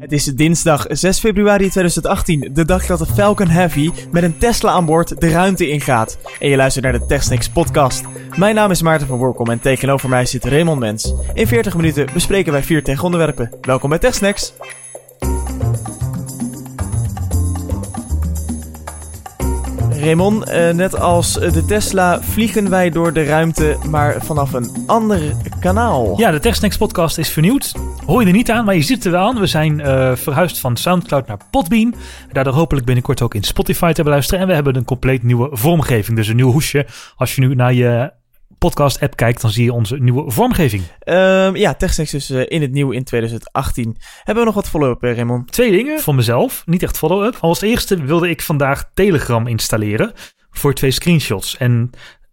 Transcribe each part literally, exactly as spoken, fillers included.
Het is dinsdag zes februari tweeduizend achttien, de dag dat de Falcon Heavy met een Tesla aan boord de ruimte ingaat. En je luistert naar de TechSnacks podcast. Mijn naam is Maarten van Workom en tegenover mij zit Raymond Mens. In veertig minuten bespreken wij vier tech-onderwerpen. Welkom bij TechSnacks. Raymond, eh, net als de Tesla vliegen wij door de ruimte, maar vanaf een ander kanaal. Ja, de TechSnacks podcast is vernieuwd. Hoor je er niet aan, maar je ziet het er wel aan. We zijn uh, verhuisd van Soundcloud naar Podbean. Daardoor hopelijk binnenkort ook in Spotify te beluisteren. En we hebben een compleet nieuwe vormgeving, dus een nieuw hoesje. Als je nu naar je podcast-app kijkt, dan zie je onze nieuwe vormgeving. Um, ja, TechSnacks dus uh, in het nieuw in tweeduizend achttien. Hebben we nog wat follow-up, hè, Raymond? Twee dingen van mezelf, niet echt follow-up. Als eerste wilde ik vandaag Telegram installeren voor twee screenshots. En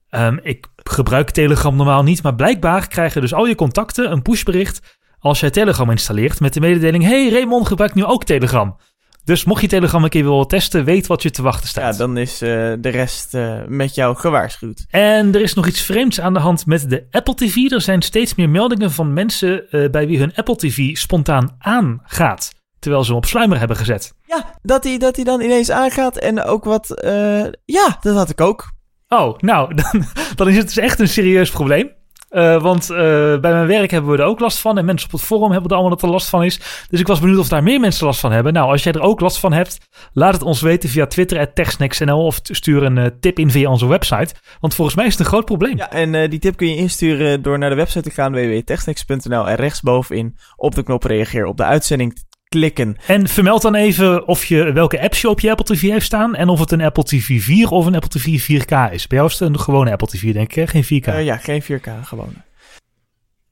um, ik gebruik Telegram normaal niet, maar blijkbaar krijgen dus al je contacten een pushbericht als jij Telegram installeert met de mededeling: hey, Raymond gebruikt nu ook Telegram. Dus mocht je Telegram een keer willen testen, weet wat je te wachten staat. Ja, dan is uh, de rest uh, met jou gewaarschuwd. En er is nog iets vreemds aan de hand met de Apple T V. Er zijn steeds meer meldingen van mensen uh, bij wie hun Apple T V spontaan aangaat, terwijl ze hem op sluimer hebben gezet. Ja, dat hij dat hij dan ineens aangaat en ook wat... Uh, ja, dat had ik ook. Oh, nou, dan, dan is het dus echt een serieus probleem. Uh, want uh, bij mijn werk hebben we er ook last van. En mensen op het forum hebben er allemaal dat er last van is. Dus ik was benieuwd of daar meer mensen last van hebben. Nou, als jij er ook last van hebt, laat het ons weten via Twitter, at TechSnacks punt n l. Of stuur een uh, tip in via onze website. Want volgens mij is het een groot probleem. Ja, en uh, die tip kun je insturen door naar de website te gaan, w w w punt techsnacks punt n l. En rechtsbovenin op de knop reageer op de uitzending klikken. En vermeld dan even of je, welke apps je op je Apple T V heeft staan en of het een Apple T V vier of een Apple T V vier K is. Bij jou is het een gewone Apple T V, denk ik, hè? Geen vier K. Uh, ja, geen vier K, gewone.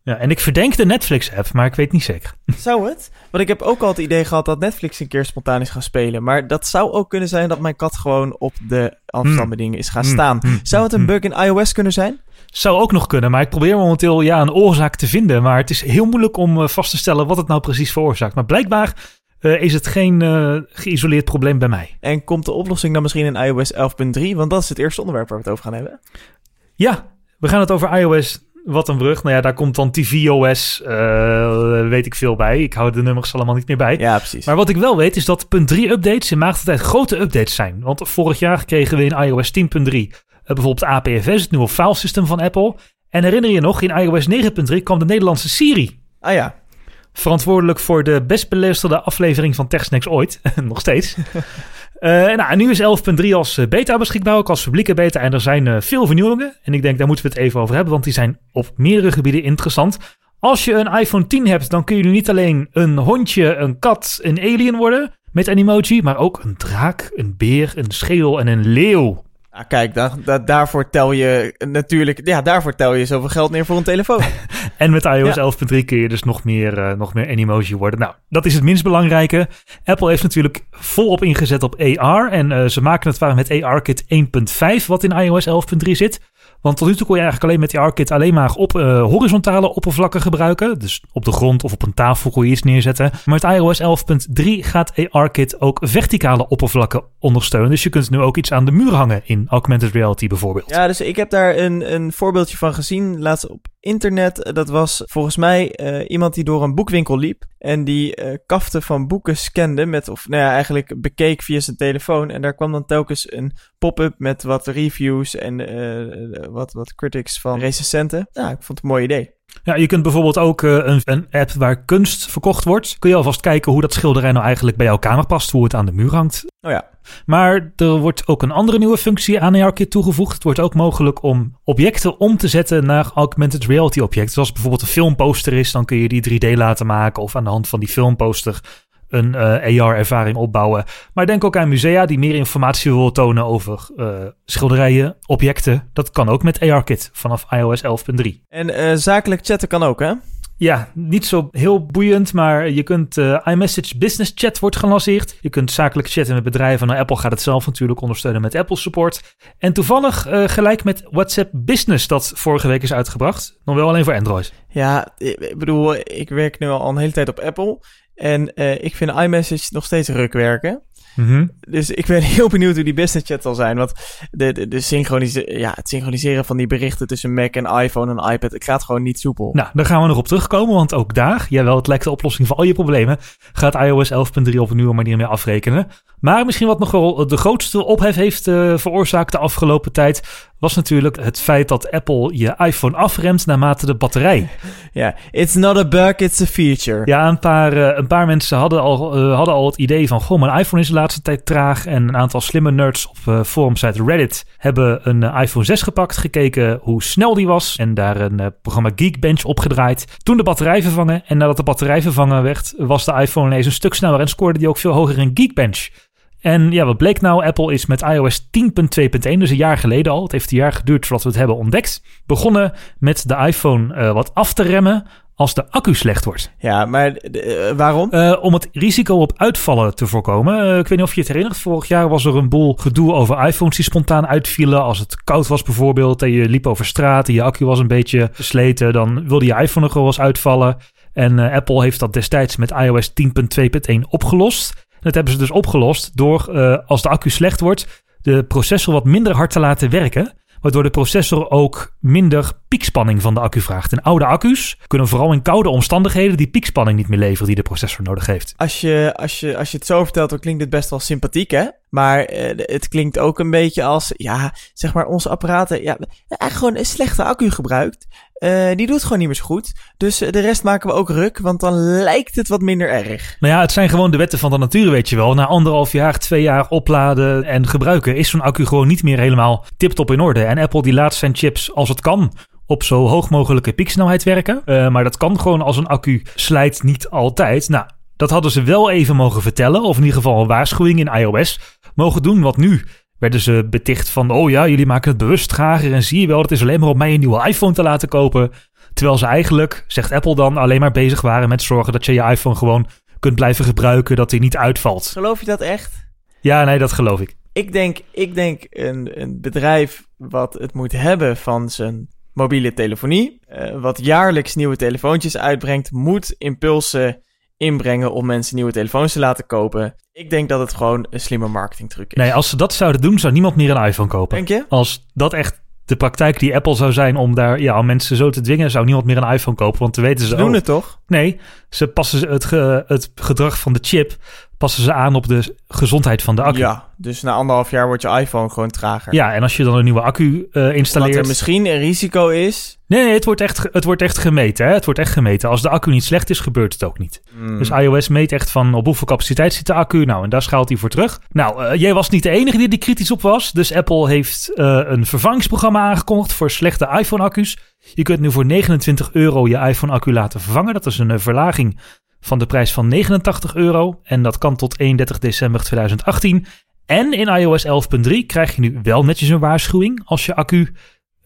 Ja, en ik verdenk de Netflix-app, maar ik weet niet zeker. Zou het? Want ik heb ook al het idee gehad dat Netflix een keer spontaan is gaan spelen. Maar dat zou ook kunnen zijn dat mijn kat gewoon op de afstandsbediening is gaan mm. staan. Mm. Zou het een bug in iOS kunnen zijn? Zou ook nog kunnen, maar ik probeer momenteel ja, een oorzaak te vinden. Maar het is heel moeilijk om uh, vast te stellen wat het nou precies veroorzaakt. Maar blijkbaar uh, is het geen uh, geïsoleerd probleem bij mij. En komt de oplossing dan misschien in iOS elf punt drie? Want dat is het eerste onderwerp waar we het over gaan hebben. Ja, we gaan het over iOS... Wat een brug. Nou ja, daar komt dan tvOS, uh, weet ik veel bij. Ik hou de nummers allemaal niet meer bij. Ja, precies. Maar wat ik wel weet is dat punt drie updates in maand tijd grote updates zijn. Want vorig jaar kregen we in iOS tien punt drie uh, bijvoorbeeld A P F S, het nieuwe file system van Apple. En herinner je nog, in iOS negen punt drie kwam de Nederlandse Siri. Ah ja. Verantwoordelijk voor de best beluisterde aflevering van TechSnacks ooit. Nog steeds. uh, nou, nu is elf punt drie als beta beschikbaar, ook als publieke beta. En er zijn uh, veel vernieuwingen. En ik denk, daar moeten we het even over hebben, want die zijn op meerdere gebieden interessant. Als je een iPhone tien hebt, dan kun je nu niet alleen een hondje, een kat, een alien worden met een emoji, maar ook een draak, een beer, een schedel en een leeuw. Ah, kijk, da- da- daarvoor tel je natuurlijk... Ja, daarvoor tel je zoveel geld neer voor een telefoon. En met iOS ja. elf punt drie kun je dus nog meer, uh, nog meer animoji worden. Nou, dat is het minst belangrijke. Apple heeft natuurlijk volop ingezet op A R. En uh, ze maken het waar met ARKit één punt vijf, wat in iOS elf punt drie zit. Want tot nu toe kon je eigenlijk alleen met ARKit alleen maar op uh, horizontale oppervlakken gebruiken. Dus op de grond of op een tafel kon je iets neerzetten. Maar met iOS elf punt drie gaat ARKit ook verticale oppervlakken ondersteunen. Dus je kunt nu ook iets aan de muur hangen in augmented reality bijvoorbeeld. Ja, dus ik heb daar een, een voorbeeldje van gezien laatst op internet. Dat was volgens mij uh, iemand die door een boekwinkel liep. En die uh, kaften van boeken scande met, of nou ja, eigenlijk bekeek via zijn telefoon. En daar kwam dan telkens een pop-up met wat reviews en uh, wat, wat critics van recensenten. Ja, ik vond het een mooi idee. Ja, je kunt bijvoorbeeld ook uh, een, een app waar kunst verkocht wordt. Kun je alvast kijken hoe dat schilderij nou eigenlijk bij jouw kamer past, hoe het aan de muur hangt. Oh ja. Maar er wordt ook een andere nieuwe functie aan ARKit toegevoegd. Het wordt ook mogelijk om objecten om te zetten naar augmented reality objecten. Dus als bijvoorbeeld een filmposter is, dan kun je die drie D laten maken of aan de hand van die filmposter een uh, A R-ervaring opbouwen. Maar denk ook aan musea die meer informatie willen tonen over uh, schilderijen, objecten. Dat kan ook met ARKit vanaf iOS elf punt drie. En uh, zakelijk chatten kan ook, hè? Ja, niet zo heel boeiend, maar je kunt uh, iMessage Business Chat wordt gelanceerd. Je kunt zakelijk chatten met bedrijven. Nou, Apple gaat het zelf natuurlijk ondersteunen met Apple Support. En toevallig uh, gelijk met WhatsApp Business, dat vorige week is uitgebracht. Nog wel alleen voor Android. Ja, ik bedoel, ik werk nu al een hele tijd op Apple. En uh, ik vind iMessage nog steeds ruk werken. Mm-hmm. Dus ik ben heel benieuwd hoe die business chat zal zijn. Want de, de, de synchronise- ja, het synchroniseren van die berichten tussen Mac en iPhone en iPad, het gaat gewoon niet soepel. Nou, daar gaan we nog op terugkomen. Want ook daar, jawel, het lijkt de oplossing voor al je problemen, gaat iOS elf punt drie op een nieuwe manier mee afrekenen. Maar misschien wat nog wel de grootste ophef heeft uh, veroorzaakt de afgelopen tijd, was natuurlijk het feit dat Apple je iPhone afremt naarmate de batterij. Ja, yeah. It's not a bug, it's a feature. Ja, een paar, uh, een paar mensen hadden al, uh, hadden al het idee van, goh, mijn iPhone is de laatste tijd traag. En een aantal slimme nerds op uh, forums uit Reddit hebben een uh, iPhone zes gepakt, gekeken hoe snel die was en daar een uh, programma Geekbench opgedraaid. Toen de batterij vervangen en nadat de batterij vervangen werd, was de iPhone ineens een stuk sneller en scoorde die ook veel hoger in Geekbench. En ja, wat bleek nou? Apple is met iOS tien punt twee punt een, dus een jaar geleden al, het heeft een jaar geduurd voordat we het hebben ontdekt, begonnen met de iPhone uh, wat af te remmen als de accu slecht wordt. Ja, maar uh, waarom? Uh, om het risico op uitvallen te voorkomen. Uh, ik weet niet of je het herinnert. Vorig jaar was er een boel gedoe over iPhones die spontaan uitvielen. Als het koud was bijvoorbeeld en je liep over straat en je accu was een beetje versleten, dan wilde je iPhone nog wel eens uitvallen. En uh, Apple heeft dat destijds met iOS tien punt twee punt een opgelost. Dat hebben ze dus opgelost door, uh, als de accu slecht wordt, de processor wat minder hard te laten werken. Waardoor de processor ook minder piekspanning van de accu vraagt. En oude accu's kunnen vooral in koude omstandigheden die piekspanning niet meer leveren die de processor nodig heeft. Als je, als je, als je het zo vertelt, dan klinkt dit best wel sympathiek, hè? Maar uh, het klinkt ook een beetje als, ja, zeg maar, onze apparaten, ja, eigenlijk gewoon een slechte accu gebruikt. Uh, die doet gewoon niet meer zo goed. Dus de rest maken we ook ruk, want dan lijkt het wat minder erg. Nou ja, het zijn gewoon de wetten van de natuur, weet je wel. Na anderhalf jaar, twee jaar opladen en gebruiken is zo'n accu gewoon niet meer helemaal tip-top in orde. En Apple die laat zijn chips, als het kan, op zo hoog mogelijke pieksnelheid werken. Uh, maar dat kan gewoon als een accu slijt niet altijd. Nou, dat hadden ze wel even mogen vertellen, of in ieder geval een waarschuwing in iOS mogen doen, wat nu werden ze beticht van, oh ja, jullie maken het bewust trager en zie je wel, dat is alleen maar om mij een nieuwe iPhone te laten kopen. Terwijl ze eigenlijk, zegt Apple dan, alleen maar bezig waren met zorgen dat je je iPhone gewoon kunt blijven gebruiken, dat hij niet uitvalt. Geloof je dat echt? Ja, nee, dat geloof ik. Ik denk, ik denk een, een bedrijf wat het moet hebben van zijn mobiele telefonie, uh, wat jaarlijks nieuwe telefoontjes uitbrengt, moet impulsen inbrengen om mensen nieuwe telefoons te laten kopen. Ik denk dat het gewoon een slimme marketingtruc is. Nee, als ze dat zouden doen, zou niemand meer een iPhone kopen. Denk je? Als dat echt de praktijk die Apple zou zijn om daar, ja, om mensen zo te dwingen, zou niemand meer een iPhone kopen, want dan weten ze... Ze doen het toch? Nee, ze passen het, ge, het gedrag van de chip passen ze aan op de gezondheid van de accu. Ja, dus na anderhalf jaar wordt je iPhone gewoon trager. Ja, en als je dan een nieuwe accu uh, installeert... Wat er misschien een risico is... Nee, nee het, wordt echt, het wordt echt gemeten. Hè? Het wordt echt gemeten. Als de accu niet slecht is, gebeurt het ook niet. Mm. Dus iOS meet echt van op hoeveel capaciteit zit de accu. Nou, en daar schaalt hij voor terug. Nou, uh, jij was niet de enige die er kritisch op was. Dus Apple heeft uh, een vervangingsprogramma aangekondigd voor slechte iPhone-accu's. Je kunt nu voor negenentwintig euro je iPhone-accu laten vervangen. Dat is een uh, verlaging van de prijs van negenentachtig euro. En dat kan tot eenendertig december tweeduizend achttien. En in iOS elf punt drie krijg je nu wel netjes een waarschuwing als je accu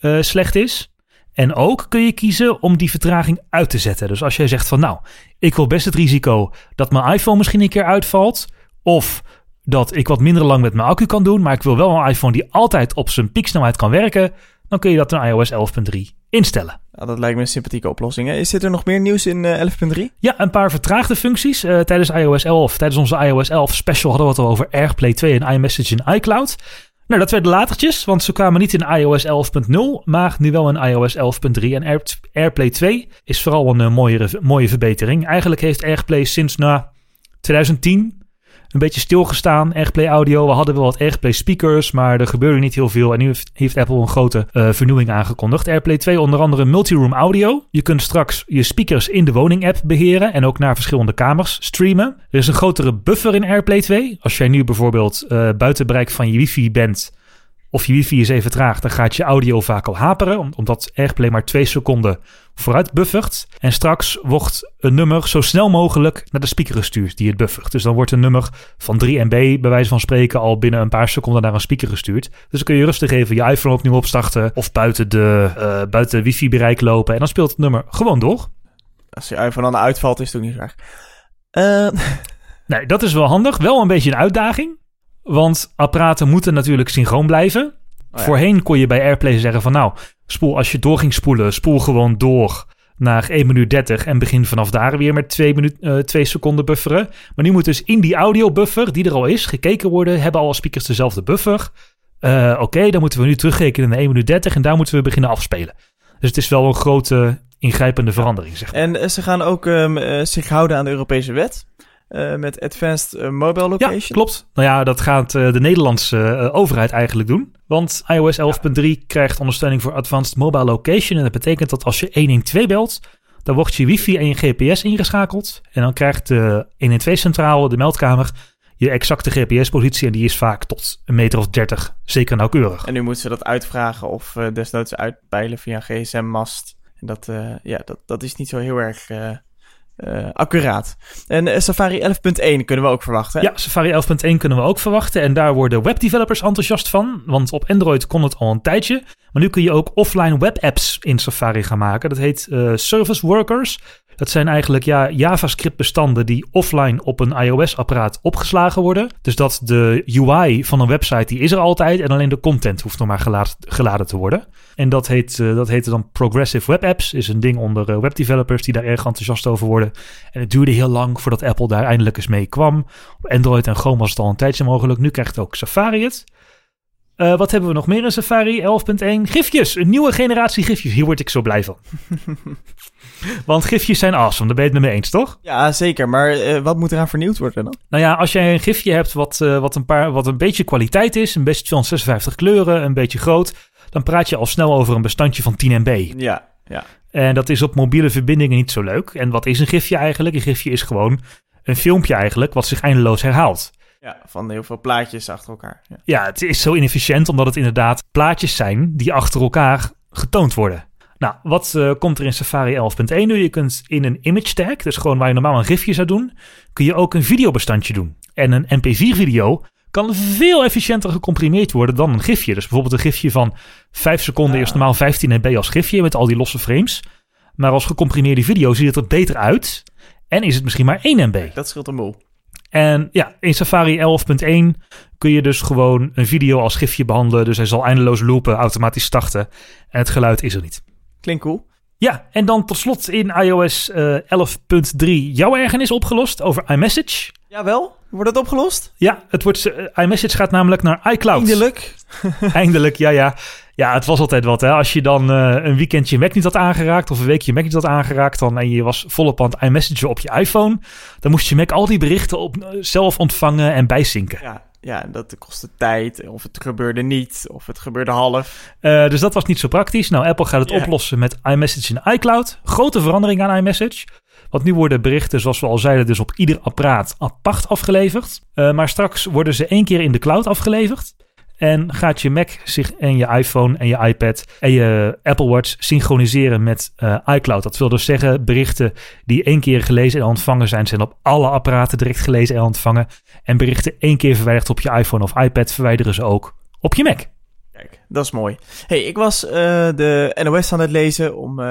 uh, slecht is. En ook kun je kiezen om die vertraging uit te zetten. Dus als jij zegt van, nou, ik wil best het risico dat mijn iPhone misschien een keer uitvalt, of dat ik wat minder lang met mijn accu kan doen, maar ik wil wel een iPhone die altijd op zijn pieksnelheid kan werken, dan kun je dat in iOS elf punt drie instellen. Nou, dat lijkt me een sympathieke oplossing. Hè? Zit er nog meer nieuws in uh, elf punt drie? Ja, een paar vertraagde functies. Uh, tijdens iOS elf, tijdens onze iOS elf special hadden we het al over AirPlay twee en iMessage en iCloud. Nou, dat werden latertjes, want ze kwamen niet in iOS elf punt nul, maar nu wel in iOS elf punt drie. En Air, AirPlay twee is vooral een uh, mooie, mooie verbetering. Eigenlijk heeft AirPlay sinds na twintig tien een beetje stilgestaan. AirPlay audio, we hadden wel wat AirPlay speakers, maar er gebeurde niet heel veel. En nu heeft Apple een grote uh, vernieuwing aangekondigd. AirPlay twee onder andere multiroom audio. Je kunt straks je speakers in de woning app beheren en ook naar verschillende kamers streamen. Er is een grotere buffer in AirPlay twee. Als jij nu bijvoorbeeld uh, buiten bereik van je wifi bent of je wifi is even traag, dan gaat je audio vaak al haperen, omdat AirPlay maar twee seconden vooruit buffert. En straks wordt een nummer zo snel mogelijk naar de speaker gestuurd die het buffert. Dus dan wordt een nummer van drie megabyte, bij wijze van spreken, al binnen een paar seconden naar een speaker gestuurd. Dus dan kun je rustig even je iPhone opnieuw opstarten of buiten de uh, buiten wifi-bereik lopen. En dan speelt het nummer gewoon door. Als je iPhone dan uitvalt, is het ook niet erg. Uh... Nee, dat is wel handig. Wel een beetje een uitdaging. Want apparaten moeten natuurlijk synchroon blijven. Oh ja. Voorheen kon je bij AirPlay zeggen van, nou, spoel als je door ging spoelen, spoel gewoon door naar één minuut dertig en begin vanaf daar weer met twee seconden bufferen. Maar nu moet dus in die audiobuffer die er al is gekeken worden, hebben alle speakers dezelfde buffer. Uh, Oké, okay, dan moeten we nu terugrekenen naar één minuut dertig en daar moeten we beginnen afspelen. Dus het is wel een grote ingrijpende verandering, zeg maar. En ze gaan ook um, uh, zich houden aan de Europese wet. Uh, met Advanced Mobile Location. Ja, klopt. Nou ja, dat gaat uh, de Nederlandse uh, overheid eigenlijk doen. Want iOS elf punt drie ja. krijgt ondersteuning voor Advanced Mobile Location. En dat betekent dat als je één één twee belt, dan wordt je wifi en je G P S ingeschakeld. En dan krijgt de één één twee-centrale, de meldkamer, je exacte G P S-positie. En die is vaak tot een meter of dertig, zeker nauwkeurig. En nu moeten ze dat uitvragen of uh, desnoods uitpeilen via een G S M-mast. En dat, uh, ja, dat, dat is niet zo heel erg... Uh... Uh, accuraat. En uh, Safari elf punt één kunnen we ook verwachten. Hè? Ja, Safari elf punt één kunnen we ook verwachten. En daar worden webdevelopers enthousiast van. Want op Android kon het al een tijdje. Maar nu kun je ook offline webapps in Safari gaan maken. Dat heet uh, service workers. Dat zijn eigenlijk ja, JavaScript-bestanden die offline op een iOS-apparaat opgeslagen worden. Dus dat de U I van een website, die is er altijd. En alleen de content hoeft nog maar geladen, geladen te worden. En dat heet, uh, dat heet dan Progressive Web Apps. Is een ding onder uh, webdevelopers die daar erg enthousiast over worden. En het duurde heel lang voordat Apple daar eindelijk eens mee kwam. Op Android en Chrome was het al een tijdje mogelijk. Nu krijgt ook Safari het. Uh, wat hebben we nog meer in Safari elf punt één? Gifjes, een nieuwe generatie gifjes. Hier word ik zo blij van. Want gifjes zijn awesome, daar ben je het met me eens, toch? Ja, zeker. Maar uh, wat moet eraan vernieuwd worden dan? Nou ja, als jij een gifje hebt wat, uh, wat, een, paar, wat een beetje kwaliteit is, een beetje tweehonderdzesenvijftig kleuren, een beetje groot, dan praat je al snel over een bestandje van tien megabyte. Ja, ja. En dat is op mobiele verbindingen niet zo leuk. En wat is een gifje eigenlijk? Een gifje is gewoon een filmpje eigenlijk wat zich eindeloos herhaalt. Ja, van heel veel plaatjes achter elkaar. Ja. ja, het is zo inefficiënt omdat het inderdaad plaatjes zijn die achter elkaar getoond worden. Nou, wat uh, komt er in Safari elf punt één nu? Je kunt in een image tag, dus gewoon waar je normaal een gifje zou doen, kun je ook een videobestandje doen. En een M P vier video kan veel efficiënter gecomprimeerd worden dan een gifje. Dus bijvoorbeeld een gifje van vijf seconden ja. is normaal vijftien megabyte als gifje met al die losse frames. Maar als gecomprimeerde video ziet het er beter uit en is het misschien maar één megabyte. Dat scheelt een boel. En ja, in Safari elf punt één kun je dus gewoon een video als gifje behandelen. Dus hij zal eindeloos loopen, automatisch starten. En het geluid is er niet. Klinkt cool. Ja, en dan tot slot in iOS uh, elf punt drie jouw ergernis opgelost over iMessage. Jawel, wordt dat opgelost? Ja, het wordt, uh, iMessage gaat namelijk naar iCloud. Eindelijk. Eindelijk, ja, ja. Ja, het was altijd wat. Hè? Als je dan uh, een weekend je Mac niet had aangeraakt of een weekje je Mac niet had aangeraakt dan, en je was volop aan het iMessagen op je iPhone, dan moest je Mac al die berichten op, uh, zelf ontvangen en bijzinken. Ja, ja, dat kostte tijd of het gebeurde niet of het gebeurde half. Uh, dus dat was niet zo praktisch. Nou, Apple gaat het yeah. oplossen met iMessage in iCloud. Grote verandering aan iMessage. Want nu worden berichten, zoals we al zeiden, dus op ieder apparaat apart afgeleverd. Uh, maar straks worden ze één keer in de cloud afgeleverd. En gaat je Mac zich en je iPhone en je iPad en je Apple Watch synchroniseren met uh, iCloud. Dat wil dus zeggen, berichten die één keer gelezen en ontvangen zijn, zijn op alle apparaten direct gelezen en ontvangen. En berichten één keer verwijderd op je iPhone of iPad verwijderen ze ook op je Mac. Kijk, dat is mooi. Hey, ik was uh, de N O S aan het lezen om uh,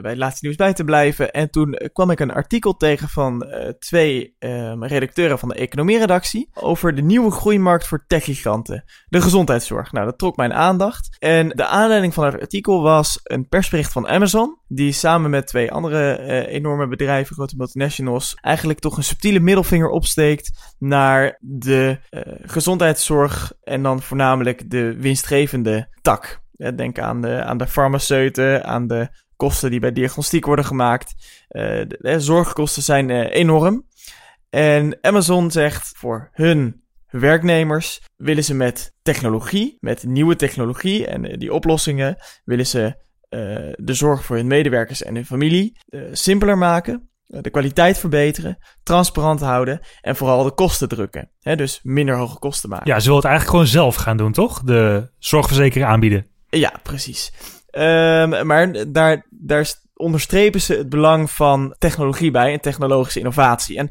bij het laatste nieuws bij te blijven. En toen kwam ik een artikel tegen van uh, twee um, redacteuren van de economieredactie over de nieuwe groeimarkt voor techgiganten. De gezondheidszorg. Nou, dat trok mijn aandacht. En de aanleiding van het artikel was een persbericht van Amazon, die samen met twee andere uh, enorme bedrijven, grote multinationals, eigenlijk toch een subtiele middelvinger opsteekt naar de uh, gezondheidszorg en dan voornamelijk de winstgevende tak. Denk aan de, aan de farmaceuten, aan de kosten die bij diagnostiek worden gemaakt. Uh, de, de zorgkosten zijn uh, enorm. En Amazon zegt voor hun werknemers willen ze met technologie, met nieuwe technologie en uh, die oplossingen willen ze Uh, de zorg voor hun medewerkers en hun familie uh, simpeler maken, uh, de kwaliteit verbeteren, transparant houden en vooral de kosten drukken. Hè? Dus minder hoge kosten maken. Ja, ze willen het eigenlijk gewoon zelf gaan doen, toch? De zorgverzekering aanbieden. Ja, precies. Um, maar daar, daar onderstrepen ze het belang van technologie bij en technologische innovatie. En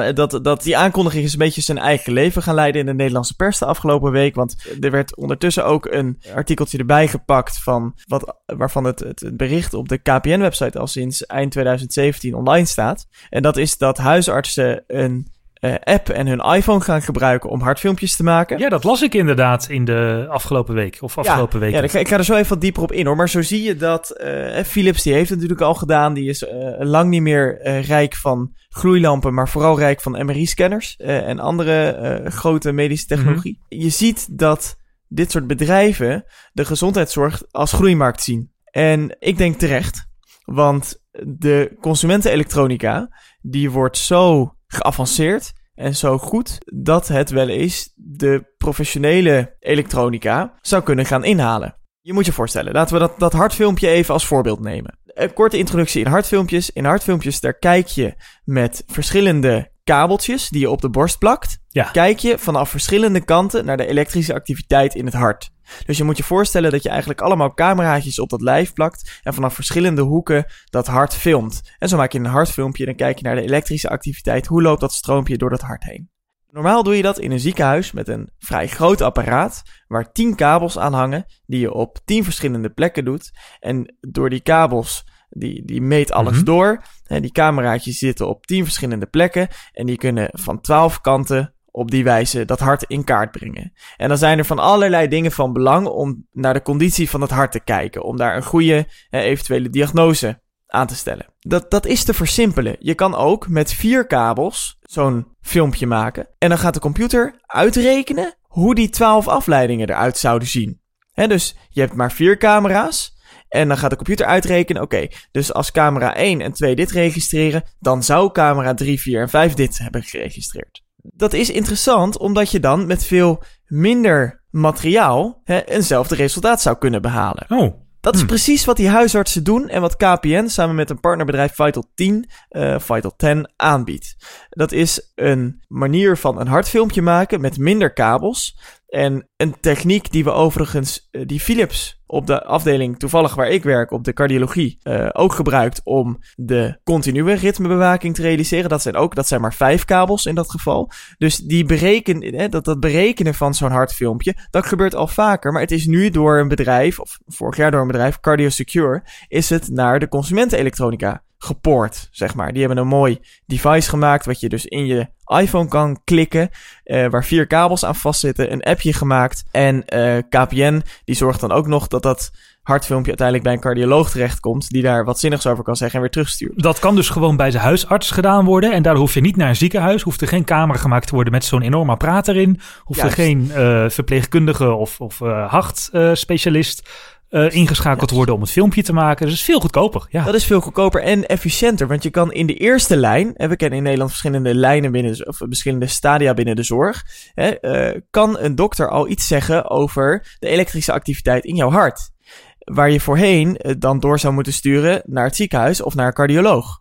um, dat, dat die aankondiging is een beetje zijn eigen leven gaan leiden in de Nederlandse pers de afgelopen week. Want er werd ondertussen ook een artikeltje erbij gepakt van wat, waarvan het, het, het bericht op de K P N-website al sinds eind tweeduizend zeventien online staat. En dat is dat huisartsen een uh, app en hun iPhone gaan gebruiken om hartfilmpjes te maken. Ja, dat las ik inderdaad in de afgelopen week. Of afgelopen ja, weken. Ja, ik ga er zo even wat dieper op in hoor. Maar zo zie je dat uh, Philips, die heeft het natuurlijk al gedaan. Die is uh, lang niet meer uh, rijk van gloeilampen, maar vooral rijk van M R I-scanners uh, en andere uh, grote medische technologie. Mm-hmm. Je ziet dat dit soort bedrijven de gezondheidszorg als groeimarkt zien. En ik denk terecht, want de consumentenelektronica, die wordt zo geavanceerd en zo goed, dat het wel eens de professionele elektronica zou kunnen gaan inhalen. Je moet je voorstellen, laten we dat, dat hartfilmpje even als voorbeeld nemen. Een korte introductie in hartfilmpjes. In hartfilmpjes, daar kijk je met verschillende kabeltjes die je op de borst plakt. Ja. Kijk je vanaf verschillende kanten naar de elektrische activiteit in het hart. Dus je moet je voorstellen dat je eigenlijk allemaal cameraatjes op dat lijf plakt en vanaf verschillende hoeken dat hart filmt. En zo maak je een hartfilmpje en dan kijk je naar de elektrische activiteit. Hoe loopt dat stroompje door dat hart heen? Normaal doe je dat in een ziekenhuis met een vrij groot apparaat waar tien kabels aan hangen die je op tien verschillende plekken doet. En door die kabels, die, die meet alles mm-hmm. door. En die cameraatjes zitten op tien verschillende plekken en die kunnen van twaalf kanten op die wijze dat hart in kaart brengen. En dan zijn er van allerlei dingen van belang om naar de conditie van het hart te kijken, om daar een goede eh, eventuele diagnose aan te stellen. Dat, dat is te versimpelen. Je kan ook met vier kabels zo'n filmpje maken en dan gaat de computer uitrekenen hoe die twaalf afleidingen eruit zouden zien. Hè, dus je hebt maar vier camera's en dan gaat de computer uitrekenen, oké, okay, dus als camera één en twee dit registreren, dan zou camera drie, vier en vijf dit hebben geregistreerd. Dat is interessant, omdat je dan met veel minder materiaal hè, eenzelfde resultaat zou kunnen behalen. Oh. Dat is hm. precies wat die huisartsen doen en wat K P N samen met een partnerbedrijf Vital tien, uh, Vital tien aanbiedt. Dat is een manier van een hartfilmpje maken met minder kabels. En een techniek die we overigens, uh, die Philips op de afdeling toevallig waar ik werk, op de cardiologie, uh, ook gebruikt om de continue ritmebewaking te realiseren. Dat zijn ook, dat zijn maar vijf kabels in dat geval. Dus die bereken, eh, dat, dat berekenen van zo'n hartfilmpje, dat gebeurt al vaker. Maar het is nu door een bedrijf, of vorig jaar door een bedrijf, CardioSecur, is het naar de consumentenelektronica gepoord, zeg maar. Die hebben een mooi device gemaakt wat je dus in je iPhone kan klikken, uh, waar vier kabels aan vastzitten, een appje gemaakt en uh, K P N, die zorgt dan ook nog dat dat hartfilmpje uiteindelijk bij een cardioloog terechtkomt, die daar wat zinnigs over kan zeggen en weer terugstuurt. Dat kan dus gewoon bij de huisarts gedaan worden en daar hoef je niet naar een ziekenhuis, hoeft er geen camera gemaakt te worden met zo'n enorm apparaat erin, hoeft Juist. er geen uh, verpleegkundige of, of uh, hartspecialist uh, Uh, ingeschakeld yes. worden om het filmpje te maken. Dus dat is veel goedkoper. Ja. Dat is veel goedkoper en efficiënter. Want je kan in de eerste lijn, en we kennen in Nederland verschillende lijnen binnen, of verschillende stadia binnen de zorg, hè, uh, kan een dokter al iets zeggen over de elektrische activiteit in jouw hart. Waar je voorheen uh, dan door zou moeten sturen naar het ziekenhuis of naar een cardioloog.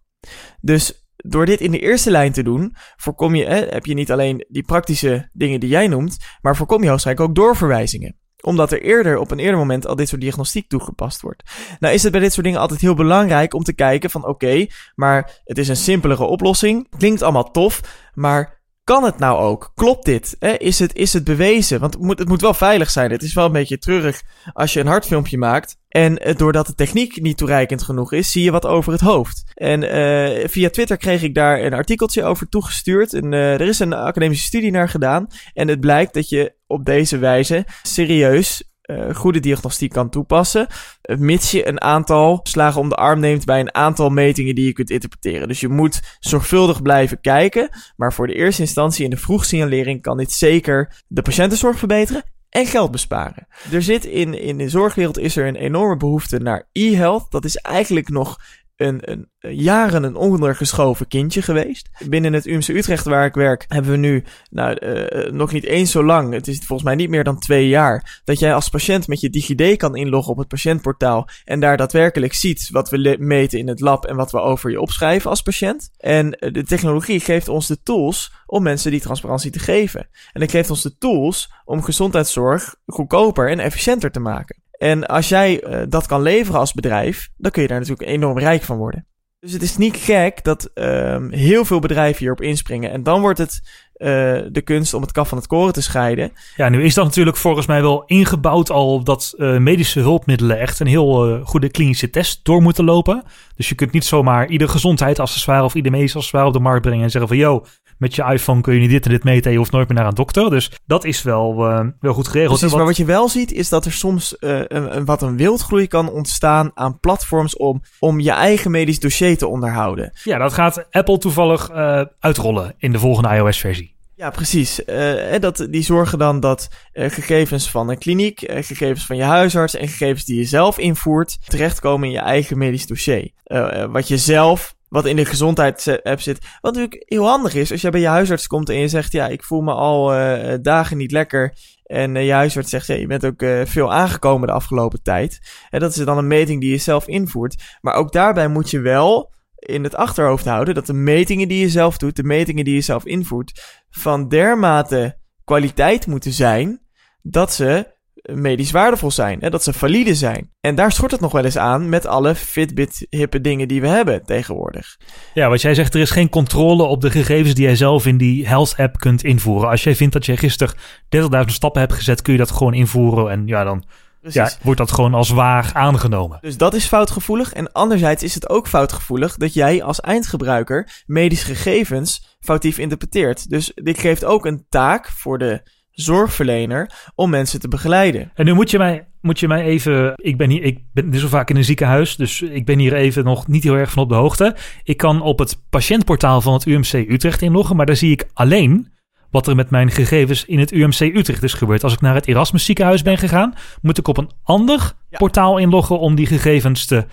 Dus door dit in de eerste lijn te doen, voorkom je, hè, heb je niet alleen die praktische dingen die jij noemt, maar voorkom je waarschijnlijk ook doorverwijzingen. Omdat er eerder, op een eerder moment, al dit soort diagnostiek toegepast wordt. Nou is het bij dit soort dingen altijd heel belangrijk om te kijken van oké, okay, maar het is een simpelere oplossing. Klinkt allemaal tof, maar kan het nou ook? Klopt dit? Hè? Is het, is het bewezen? Want het moet, het moet wel veilig zijn. Het is wel een beetje treurig als je een hartfilmpje maakt. En doordat de techniek niet toereikend genoeg is, zie je wat over het hoofd. En uh, via Twitter kreeg ik daar een artikeltje over toegestuurd. En, uh, er is een academische studie naar gedaan. En het blijkt dat je op deze wijze serieus uh, goede diagnostiek kan toepassen. Mits je een aantal slagen om de arm neemt bij een aantal metingen die je kunt interpreteren. Dus je moet zorgvuldig blijven kijken. Maar voor de eerste instantie in de vroegsignalering kan dit zeker de patiëntenzorg verbeteren. En geld besparen. Er zit in, in de zorgwereld is er een enorme behoefte naar e-health. Dat is eigenlijk nog een, een, jaren een ondergeschoven kindje geweest. Binnen het U M C Utrecht waar ik werk hebben we nu nou, uh, nog niet eens zo lang. Het is volgens mij niet meer dan twee jaar. Dat jij als patiënt met je DigiD kan inloggen op het patiëntportaal. En daar daadwerkelijk ziet wat we le- meten in het lab en wat we over je opschrijven als patiënt. En de technologie geeft ons de tools om mensen die transparantie te geven. En het geeft ons de tools om gezondheidszorg goedkoper en efficiënter te maken. En als jij uh, dat kan leveren als bedrijf, dan kun je daar natuurlijk enorm rijk van worden. Dus het is niet gek dat uh, heel veel bedrijven hierop inspringen. En dan wordt het uh, de kunst om het kaf van het koren te scheiden. Ja, nu is dat natuurlijk volgens mij wel ingebouwd al dat uh, medische hulpmiddelen echt een heel uh, goede klinische test door moeten lopen. Dus je kunt niet zomaar ieder gezondheidsaccessoire of ieder medisch accessoire op de markt brengen en zeggen van yo, met je iPhone kun je niet dit en dit meten. Je hoeft nooit meer naar een dokter. Dus dat is wel, uh, wel goed geregeld. Precies, wat... maar wat je wel ziet is dat er soms uh, een, een, wat een wildgroei kan ontstaan aan platforms om, om je eigen medisch dossier te onderhouden. Ja, dat gaat Apple toevallig uh, uitrollen in de volgende iOS-versie. Ja, precies. Uh, dat, die zorgen dan dat uh, gegevens van een kliniek, uh, gegevens van je huisarts en gegevens die je zelf invoert, terechtkomen in je eigen medisch dossier. Uh, uh, wat je zelf, wat in de gezondheidsapp zit. Wat natuurlijk heel handig is, als jij bij je huisarts komt en je zegt, ja, ik voel me al uh, dagen niet lekker. En uh, je huisarts zegt, ja, je bent ook uh, veel aangekomen de afgelopen tijd. En dat is dan een meting die je zelf invoert. Maar ook daarbij moet je wel in het achterhoofd houden dat de metingen die je zelf doet, de metingen die je zelf invoert, van dermate kwaliteit moeten zijn dat ze medisch waardevol zijn, hè, dat ze valide zijn. En daar schort het nog wel eens aan met alle Fitbit-hippe dingen die we hebben tegenwoordig. Ja, wat jij zegt, er is geen controle op de gegevens die jij zelf in die Health-app kunt invoeren. Als jij vindt dat jij gisteren dertigduizend stappen hebt gezet, kun je dat gewoon invoeren en ja, dan... Precies. Ja, wordt dat gewoon als waar aangenomen. Dus dat is foutgevoelig. En anderzijds is het ook foutgevoelig dat jij als eindgebruiker medische gegevens foutief interpreteert. Dus dit geeft ook een taak voor de zorgverlener om mensen te begeleiden. En nu moet je mij, moet je mij even... Ik ben hier, ik ben zo vaak in een ziekenhuis, dus ik ben hier even nog niet heel erg van op de hoogte. Ik kan op het patiëntportaal van het U M C Utrecht inloggen, maar daar zie ik alleen wat er met mijn gegevens in het U M C Utrecht is gebeurd. Als ik naar het Erasmus ziekenhuis ben gegaan, moet ik op een ander ja. portaal inloggen om die gegevens te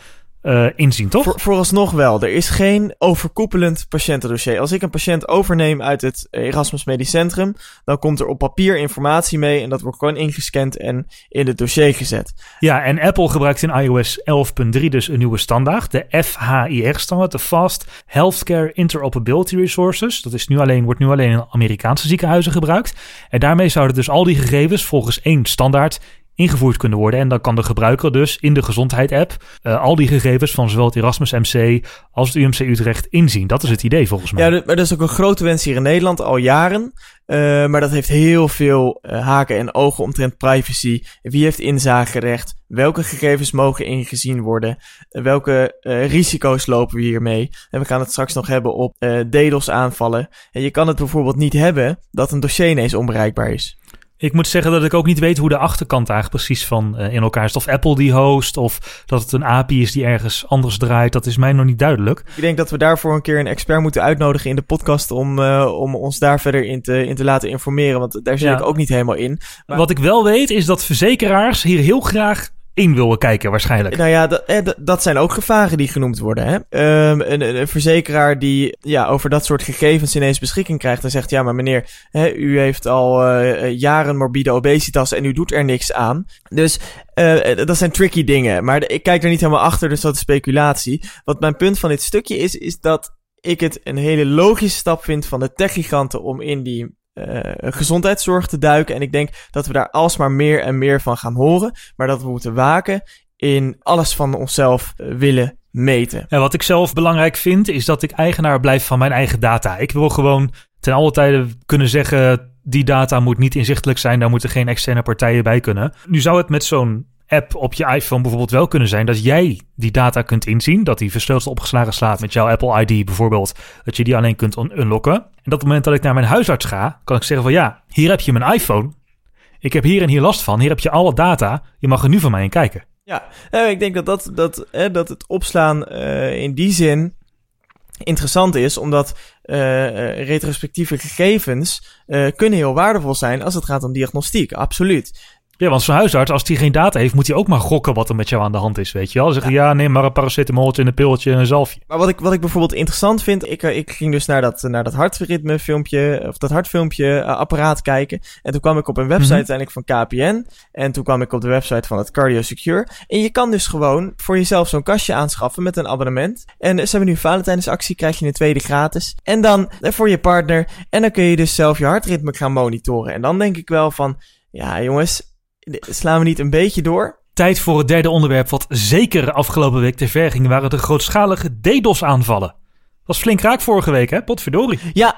uh, inzien, toch? Voor, vooralsnog wel. Er is geen overkoepelend patiëntendossier. Als ik een patiënt overneem uit het Erasmus Medisch Centrum, dan komt er op papier informatie mee en dat wordt gewoon ingescand en in het dossier gezet. Ja, en Apple gebruikt in iOS elf punt drie dus een nieuwe standaard, de F H I R-standaard, de Fast Healthcare Interoperability Resources. Dat is nu alleen, wordt nu alleen in Amerikaanse ziekenhuizen gebruikt. En daarmee zouden dus al die gegevens volgens één standaard ingevoerd kunnen worden. En dan kan de gebruiker dus in de gezondheid-app uh, al die gegevens van zowel het Erasmus M C als het U M C Utrecht inzien. Dat is het idee volgens mij. Ja, maar dat is ook een grote wens hier in Nederland al jaren. Uh, maar dat heeft heel veel uh, haken en ogen omtrent privacy. Wie heeft inzagerecht? Welke gegevens mogen ingezien worden? Uh, welke uh, risico's lopen we hiermee? En we gaan het straks nog hebben op uh, DDoS aanvallen. En je kan het bijvoorbeeld niet hebben dat een dossier ineens onbereikbaar is. Ik moet zeggen dat ik ook niet weet hoe de achterkant eigenlijk precies van uh, in elkaar zit. Of Apple die host, of dat het een A P I is die ergens anders draait. Dat is mij nog niet duidelijk. Ik denk dat we daarvoor een keer een expert moeten uitnodigen in de podcast om, uh, om ons daar verder in te, in te laten informeren. Want daar zit ja. ik ook niet helemaal in. Maar wat ik wel weet is dat verzekeraars hier heel graag in willen kijken waarschijnlijk. Nou ja, dat, dat zijn ook gevaren die genoemd worden. Hè? Um, een, een verzekeraar die ja, over dat soort gegevens ineens beschikking krijgt en zegt, ja, maar meneer, hè, u heeft al uh, jaren morbide obesitas en u doet er niks aan. Dus uh, dat zijn tricky dingen. Maar de, ik kijk er niet helemaal achter, dus dat is speculatie. Wat mijn punt van dit stukje is, is dat ik het een hele logische stap vind van de techgiganten om in die Uh, gezondheidszorg te duiken. En ik denk dat we daar alsmaar meer en meer van gaan horen. Maar dat we moeten waken in alles van onszelf uh, willen meten. En wat ik zelf belangrijk vind, is dat ik eigenaar blijf van mijn eigen data. Ik wil gewoon ten alle tijde kunnen zeggen, die data moet niet inzichtelijk zijn. Daar moeten geen externe partijen bij kunnen. Nu zou het met zo'n app op je iPhone bijvoorbeeld wel kunnen zijn dat jij die data kunt inzien, dat die versleuteld opgeslagen slaat met jouw Apple I D bijvoorbeeld, dat je die alleen kunt un- unlocken. En dat op het moment dat ik naar mijn huisarts ga, kan ik zeggen van ja, hier heb je mijn iPhone. Ik heb hier en hier last van. Hier heb je alle data. Je mag er nu van mij in kijken. Ja, eh, ik denk dat, dat, dat, eh, dat het opslaan eh, in die zin interessant is, omdat uh, retrospectieve gegevens uh, kunnen heel waardevol zijn als het gaat om diagnostiek. Absoluut. Ja, want zo'n huisarts, als die geen data heeft, moet hij ook maar gokken wat er met jou aan de hand is, weet je wel. Dan zeg je, ja, ja neem maar een paracetamoltje en een pilletje en een zalfje. Maar wat ik, wat ik bijvoorbeeld interessant vind, ik, ik ging dus naar dat, naar dat hartritme filmpje, of dat hartfilmpje uh, apparaat kijken. En toen kwam ik op een website mm-hmm. uiteindelijk van K P N. En toen kwam ik op de website van het CardioSecur. En je kan dus gewoon voor jezelf zo'n kastje aanschaffen met een abonnement. En ze hebben nu een Valentijnsactie, krijg je een tweede gratis. En dan voor je partner. En dan kun je dus zelf je hartritme gaan monitoren. En dan denk ik wel van, ja jongens, slaan we niet een beetje door? Tijd voor het derde onderwerp, wat zeker afgelopen week te ver ging, waren de grootschalige DDoS-aanvallen. Was flink raak vorige week, hè? Potverdorie. Ja,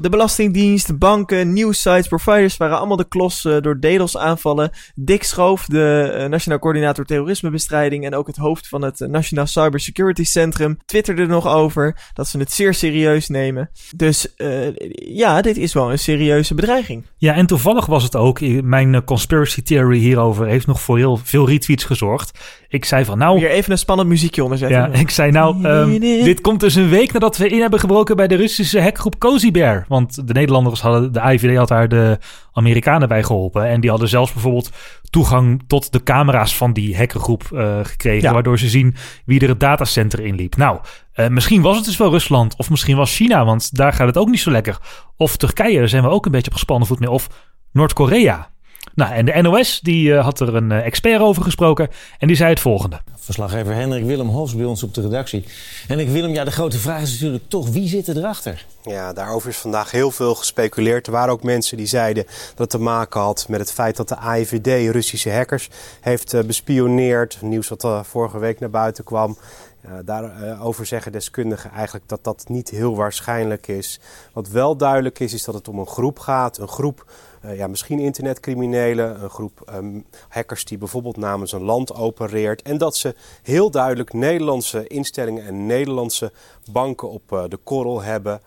de Belastingdienst, banken, nieuwsites, providers waren allemaal de klos door DDoS-aanvallen. Dick Schoof, de Nationaal Coördinator Terrorismebestrijding en ook het hoofd van het Nationaal Cybersecurity Centrum, twitterde nog over dat ze het zeer serieus nemen. Dus uh, ja, dit is wel een serieuze bedreiging. Ja, en toevallig was het ook. Mijn conspiracy theory hierover heeft nog voor heel veel retweets gezorgd. Ik zei van nou... Hier even een spannend muziekje onderzetten. Ja, ik zei nou, um, dit komt dus een week nadat dat we in hebben gebroken bij de Russische hackgroep Cozy Bear. Want de Nederlanders hadden, de A I V D had daar de Amerikanen bij geholpen. En die hadden zelfs bijvoorbeeld toegang tot de camera's van die hackergroep uh, gekregen. Ja. Waardoor ze zien wie er het datacenter inliep. Nou, uh, misschien was het dus wel Rusland. Of misschien was China, want daar gaat het ook niet zo lekker. Of Turkije, daar zijn we ook een beetje op gespannen voet mee. Of Noord-Korea. Nou, en de N O S, die uh, had er een uh, expert over gesproken en die zei het volgende. Verslaggever Hendrik Willem Hofs bij ons op de redactie. Hendrik Willem, ja, de grote vraag is natuurlijk toch, wie zit er erachter? Ja, daarover is vandaag heel veel gespeculeerd. Er waren ook mensen die zeiden dat het te maken had met het feit dat de A I V D Russische hackers heeft uh, bespioneerd. Nieuws wat uh, vorige week naar buiten kwam. Uh, daarover zeggen deskundigen eigenlijk dat dat niet heel waarschijnlijk is. Wat wel duidelijk is, is dat het om een groep gaat, een groep... Uh, ja, misschien internetcriminelen, een groep um, hackers die bijvoorbeeld namens een land opereert. En dat ze heel duidelijk Nederlandse instellingen en Nederlandse banken op uh, de korrel hebben.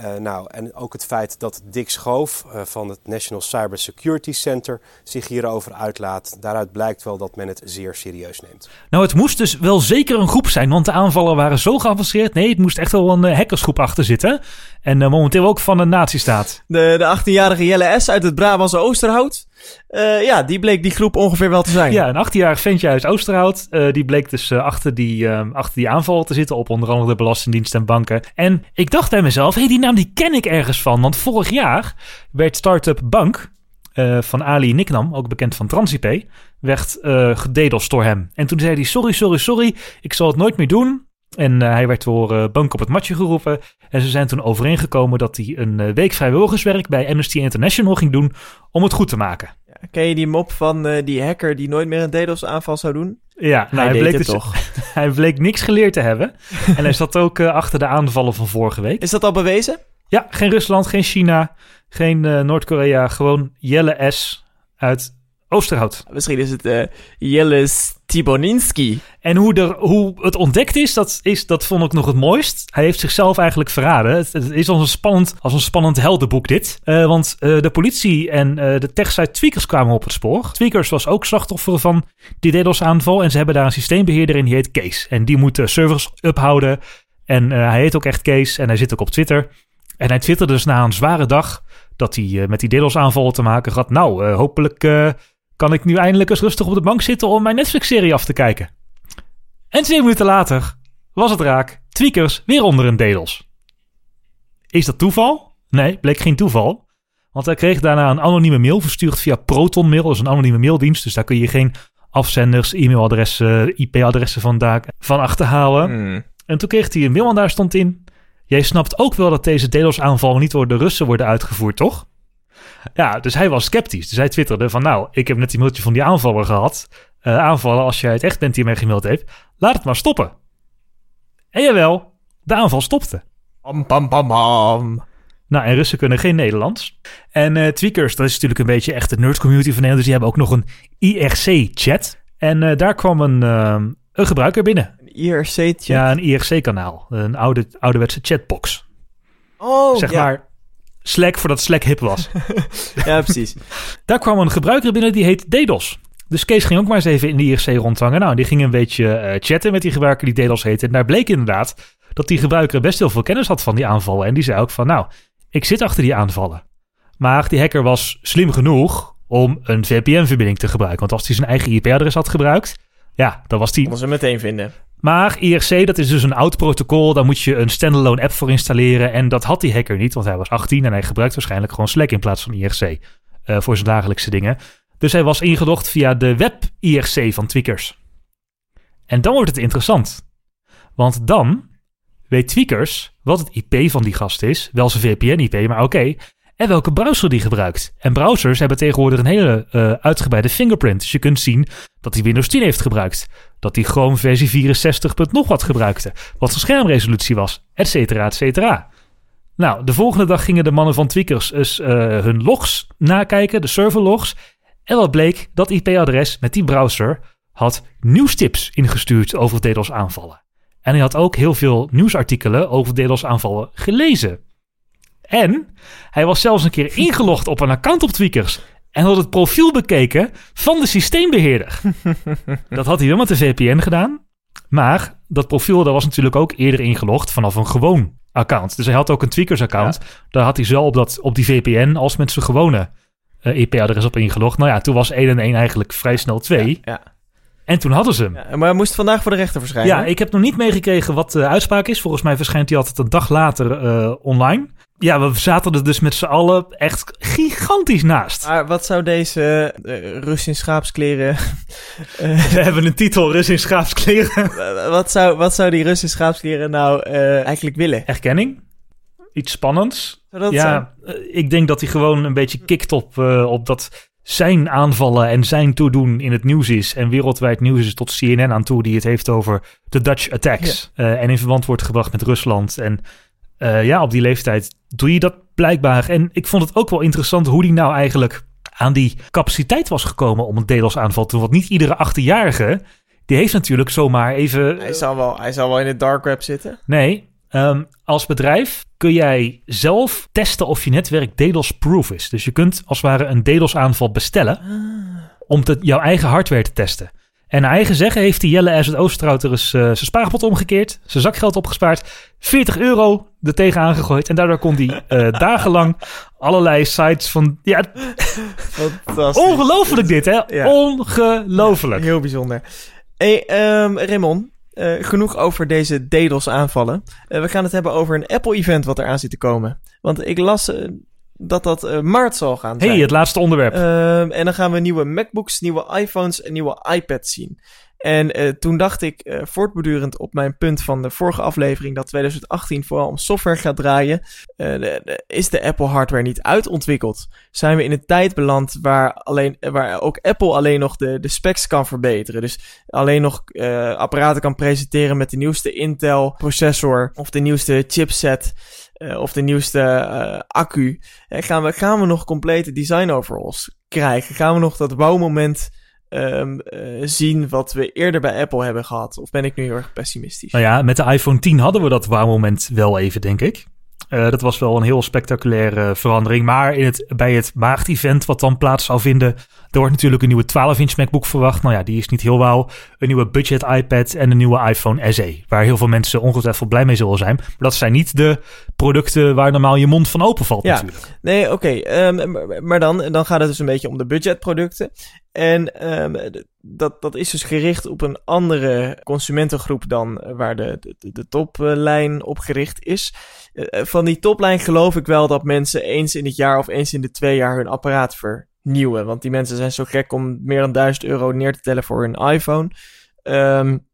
Uh, nou, en ook het feit dat Dick Schoof uh, van het National Cyber Security Center zich hierover uitlaat. Daaruit blijkt wel dat men het zeer serieus neemt. Nou, het moest dus wel zeker een groep zijn, want de aanvallen waren zo geavanceerd. Nee, het moest echt wel een uh, hackersgroep achter zitten. En uh, momenteel ook van een nazistaat. De, de achttienjarige Jelle S uit het Brabantse Oosterhout. Uh, ja, die bleek die groep ongeveer wel te zijn. Ja, een achttienjarig ventje uit Oosterhout. Uh, die bleek dus uh, achter, die, uh, achter die aanval te zitten op onder andere de Belastingdienst en banken. En ik dacht bij mezelf, hé, hey, die naam die ken ik ergens van. Want vorig jaar werd start-up Bank uh, van Ali Niknam, ook bekend van TransIP, werd uh, gededost door hem. En toen zei hij, sorry, sorry, sorry, ik zal het nooit meer doen. En uh, hij werd door uh, Bank op het matje geroepen. En ze zijn toen overeengekomen dat hij een uh, week vrijwilligerswerk bij Amnesty International ging doen om het goed te maken. Ja, ken je die mop van uh, die hacker die nooit meer een DDoS-aanval zou doen? Ja, nou, hij, hij, bleek dus, toch. hij bleek niks geleerd te hebben. En hij zat ook uh, achter de aanvallen van vorige week. Is dat al bewezen? Ja, geen Rusland, geen China, geen uh, Noord-Korea. Gewoon Jelle S. uit Oosterhout. Misschien is het uh, Jelle Stiboninski. En hoe, er, hoe het ontdekt is dat, is, dat vond ik nog het mooist. Hij heeft zichzelf eigenlijk verraden. Het, het is als een spannend, als een spannend heldenboek dit. Uh, want uh, de politie en uh, de techsite Tweakers kwamen op het spoor. Tweakers was ook slachtoffer van die DDoS-aanval. En ze hebben daar een systeembeheerder in, die heet Kees. En die moet uh, servers uphouden. En uh, hij heet ook echt Kees en hij zit ook op Twitter. En hij twitterde dus na een zware dag dat hij uh, met die DDoS-aanval te maken had. Nou, uh, hopelijk... Uh, kan ik nu eindelijk eens rustig op de bank zitten om mijn Netflix-serie af te kijken? En twee minuten later was het raak. Tweakers weer onder een DDoS. Is dat toeval? Nee, bleek geen toeval. Want hij kreeg daarna een anonieme mail verstuurd via ProtonMail. Dat is een anonieme maildienst, dus daar kun je geen afzenders, e-mailadressen, I P-adressen van, van achterhalen. Mm. En toen kreeg hij een mail en daar stond in... Jij snapt ook wel dat deze DDoS-aanvallen niet door de Russen worden uitgevoerd, toch? Ja, dus hij was sceptisch. Dus hij twitterde van nou, ik heb net die mailtje van die aanvaller gehad. Uh, aanvallen, als jij het echt bent die mij gemaild heeft, laat het maar stoppen. En jawel, de aanval stopte. Bam, bam, bam, bam. Nou, en Russen kunnen geen Nederlands. En uh, Tweakers, dat is natuurlijk een beetje echt de nerdcommunity van Nederland. Dus die hebben ook nog een I R C-chat. En uh, daar kwam een, uh, een gebruiker binnen. Een I R C-chat? Ja, een I R C-kanaal. Een oude, ouderwetse chatbox. Oh, zeg ja. maar... Slack, voordat Slack hip was. Ja, precies. Daar kwam een gebruiker binnen, die heet DDoS. Dus Kees ging ook maar eens even in de I R C rondhangen. Nou, die ging een beetje uh, chatten met die gebruiker die DDoS heette. En daar bleek inderdaad dat die gebruiker best heel veel kennis had van die aanvallen. En die zei ook van, nou, ik zit achter die aanvallen. Maar die hacker was slim genoeg om een V P N-verbinding te gebruiken. Want als hij zijn eigen I P-adres had gebruikt, ja, dan was die... Konden ze meteen vinden. Maar I R C, dat is dus een oud protocol. Daar moet je een standalone app voor installeren. En dat had die hacker niet, want hij was achttien... en hij gebruikt waarschijnlijk gewoon Slack in plaats van I R C... Uh, voor zijn dagelijkse dingen. Dus hij was ingelogd via de web-I R C van Tweakers. En dan wordt het interessant. Want dan weet Tweakers wat het I P van die gast is. Wel zijn V P N-I P, maar oké. Okay. en welke browser die gebruikt. En browsers hebben tegenwoordig een hele uh, uitgebreide fingerprint. Dus je kunt zien dat hij Windows tien heeft gebruikt. Dat hij Chrome versie vierenzestig nog wat gebruikte. Wat zijn schermresolutie was, et cetera, et cetera. Nou, de volgende dag gingen de mannen van Tweakers dus uh, hun logs nakijken, de serverlogs. En wat bleek, dat I P-adres met die browser had nieuwstips ingestuurd over DDoS aanvallen. En hij had ook heel veel nieuwsartikelen over DDoS aanvallen gelezen. En hij was zelfs een keer ingelogd op een account op Tweakers. En had het profiel bekeken van de systeembeheerder. Dat had hij wel met de V P N gedaan. Maar dat profiel, daar was natuurlijk ook eerder ingelogd vanaf een gewoon account. Dus hij had ook een Tweakers account. Ja. Daar had hij zowel op, dat, op die V P N als met zijn gewone uh, I P-adres op ingelogd. Nou ja, toen was één en één eigenlijk vrij snel twee. Ja, ja. En toen hadden ze hem. Ja, maar hij moest vandaag voor de rechter verschijnen. Ja, ik heb nog niet meegekregen wat de uitspraak is. Volgens mij verschijnt hij altijd een dag later uh, online. Ja, we zaten er dus met z'n allen echt gigantisch naast. Maar wat zou deze uh, Rus in schaapskleren... Uh, we hebben een titel, Rus in schaapskleren. wat, zou, wat zou die Rus in schaapskleren nou uh, eigenlijk willen? Erkenning? Iets spannends? Zou dat ja, zijn? Ik denk dat hij gewoon een beetje kikt op, uh, op dat... zijn aanvallen en zijn toedoen in het nieuws is... en wereldwijd nieuws is tot C N N aan toe... die het heeft over de Dutch attacks... Ja. Uh, en in verband wordt gebracht met Rusland. En uh, ja, op die leeftijd doe je dat blijkbaar. En ik vond het ook wel interessant... hoe die nou eigenlijk aan die capaciteit was gekomen... om een DDoS-aanval te doen. Want niet iedere achttienjarige... die heeft natuurlijk zomaar even... Hij zal wel, hij zal wel in de dark web zitten. Nee, um, als bedrijf... kun jij zelf testen of je netwerk DDoS-proof is. Dus je kunt als het ware een DDoS-aanval bestellen... Ah. om te, jouw eigen hardware te testen. En naar eigen zeggen heeft die Jelle S. uit Oosterhout... er eens uh, zijn spaarpot omgekeerd, zijn zakgeld opgespaard... veertig euro er tegenaan gegooid... en daardoor kon hij uh, dagenlang allerlei sites van... Ja, ongelooflijk dit, hè? Ja. Ongelooflijk. Ja, heel bijzonder. Hey, um, Raymond... Uh, genoeg over deze DDoS-aanvallen. Uh, we gaan het hebben over een Apple-event wat eraan zit te komen. Want ik las uh, dat dat uh, maart zal gaan zijn. Hey, het laatste onderwerp. Uh, en dan gaan we nieuwe MacBooks, nieuwe iPhones en nieuwe iPads zien. En uh, toen dacht ik, uh, voortbedurend op mijn punt van de vorige aflevering... dat twintig achttien vooral om software gaat draaien... Uh, de, de, is de Apple-hardware niet uitontwikkeld? Zijn we in een tijd beland waar, alleen, waar ook Apple alleen nog de, de specs kan verbeteren? Dus alleen nog uh, apparaten kan presenteren met de nieuwste Intel-processor... of de nieuwste chipset uh, of de nieuwste uh, accu. En gaan we, gaan we nog complete design-overalls krijgen? Gaan we nog dat wow-moment... Um, uh, zien wat we eerder bij Apple hebben gehad. Of ben ik nu heel erg pessimistisch? Nou ja, met de iPhone tien hadden we dat wow-moment wel even, denk ik. Uh, dat was wel een heel spectaculaire verandering. Maar in het, bij het maagd-event wat dan plaats zou vinden... er wordt natuurlijk een nieuwe twaalf inch MacBook verwacht. Nou ja, die is niet heel wauw. Een nieuwe budget iPad en een nieuwe iPhone S E. Waar heel veel mensen ongetwijfeld blij mee zullen zijn. Maar dat zijn niet de producten waar normaal je mond van open valt, ja, natuurlijk. Nee, oké. Okay. Um, maar dan, dan gaat het dus een beetje om de budgetproducten. En um, dat, dat is dus gericht op een andere consumentengroep dan waar de, de, de toplijn op gericht is. Van die toplijn geloof ik wel dat mensen eens in het jaar of eens in de twee jaar hun apparaat vernieuwen. Want die mensen zijn zo gek om meer dan duizend euro neer te tellen voor hun iPhone. Um,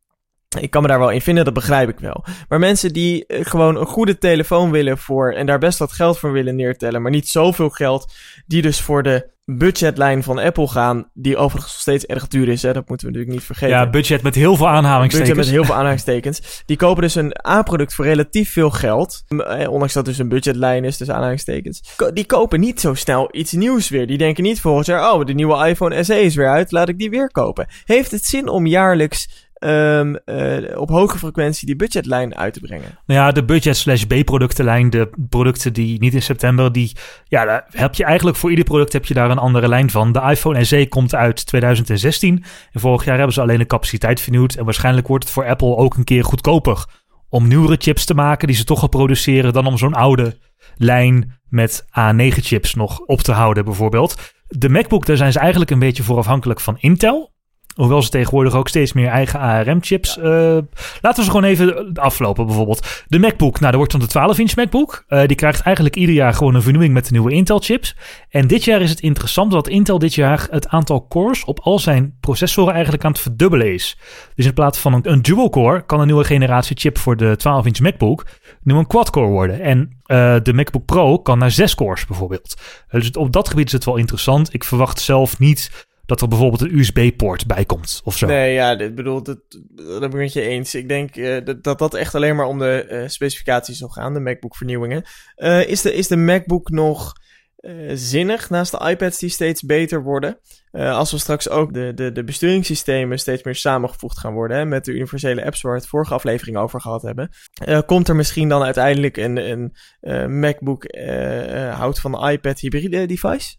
ik kan me daar wel in vinden, dat begrijp ik wel. Maar mensen die gewoon een goede telefoon willen voor en daar best wat geld voor willen neertellen, maar niet zoveel geld, die dus voor de budgetlijn van Apple gaan, die overigens nog steeds erg duur is, hè? Dat moeten we natuurlijk niet vergeten. Ja, budget met heel veel aanhalingstekens. Budget met heel veel aanhalingstekens. Die kopen dus een A-product voor relatief veel geld, ondanks dat het dus een budgetlijn is, dus aanhalingstekens. Die kopen niet zo snel iets nieuws weer. Die denken niet volgend jaar, oh, de nieuwe iPhone S E is weer uit, laat ik die weer kopen. Heeft het zin om jaarlijks Um, uh, op hoge frequentie die budgetlijn uit te brengen? Nou ja, de budget slash B-productenlijn, de producten die niet in september, die, ja, daar heb je eigenlijk voor ieder product heb je daar een andere lijn van. De iPhone S E komt uit twintig zestien en vorig jaar hebben ze alleen de capaciteit vernieuwd en waarschijnlijk wordt het voor Apple ook een keer goedkoper om nieuwere chips te maken die ze toch al produceren dan om zo'n oude lijn met A negen chips nog op te houden bijvoorbeeld. De MacBook, daar zijn ze eigenlijk een beetje voor afhankelijk van Intel. Hoewel ze tegenwoordig ook steeds meer eigen A R M-chips... Ja. Uh, laten we ze gewoon even aflopen bijvoorbeeld. De MacBook, nou, dat wordt dan de twaalf inch MacBook. Uh, die krijgt eigenlijk ieder jaar gewoon een vernieuwing met de nieuwe Intel-chips. En dit jaar is het interessant dat Intel dit jaar het aantal cores op al zijn processoren eigenlijk aan het verdubbelen is. Dus in plaats van een, een dual-core kan een nieuwe generatie chip voor de twaalf inch MacBook nu een quad-core worden. En uh, de MacBook Pro kan naar zes cores bijvoorbeeld. Uh, dus op dat gebied is het wel interessant. Ik verwacht zelf niet dat er bijvoorbeeld een U S B-poort bij komt of zo. Nee, ja, ik bedoel, dat, dat ben ik met je eens. Ik denk uh, dat dat echt alleen maar om de uh, specificaties zal gaan, de MacBook-vernieuwingen. Uh, is, de, is de MacBook nog uh, zinnig naast de iPads die steeds beter worden? Uh, als we straks ook de, de, de besturingssystemen steeds meer samengevoegd gaan worden, hè, met de universele apps waar we het vorige aflevering over gehad hebben, uh, komt er misschien dan uiteindelijk een, een uh, MacBook uh, hout van de iPad hybride device?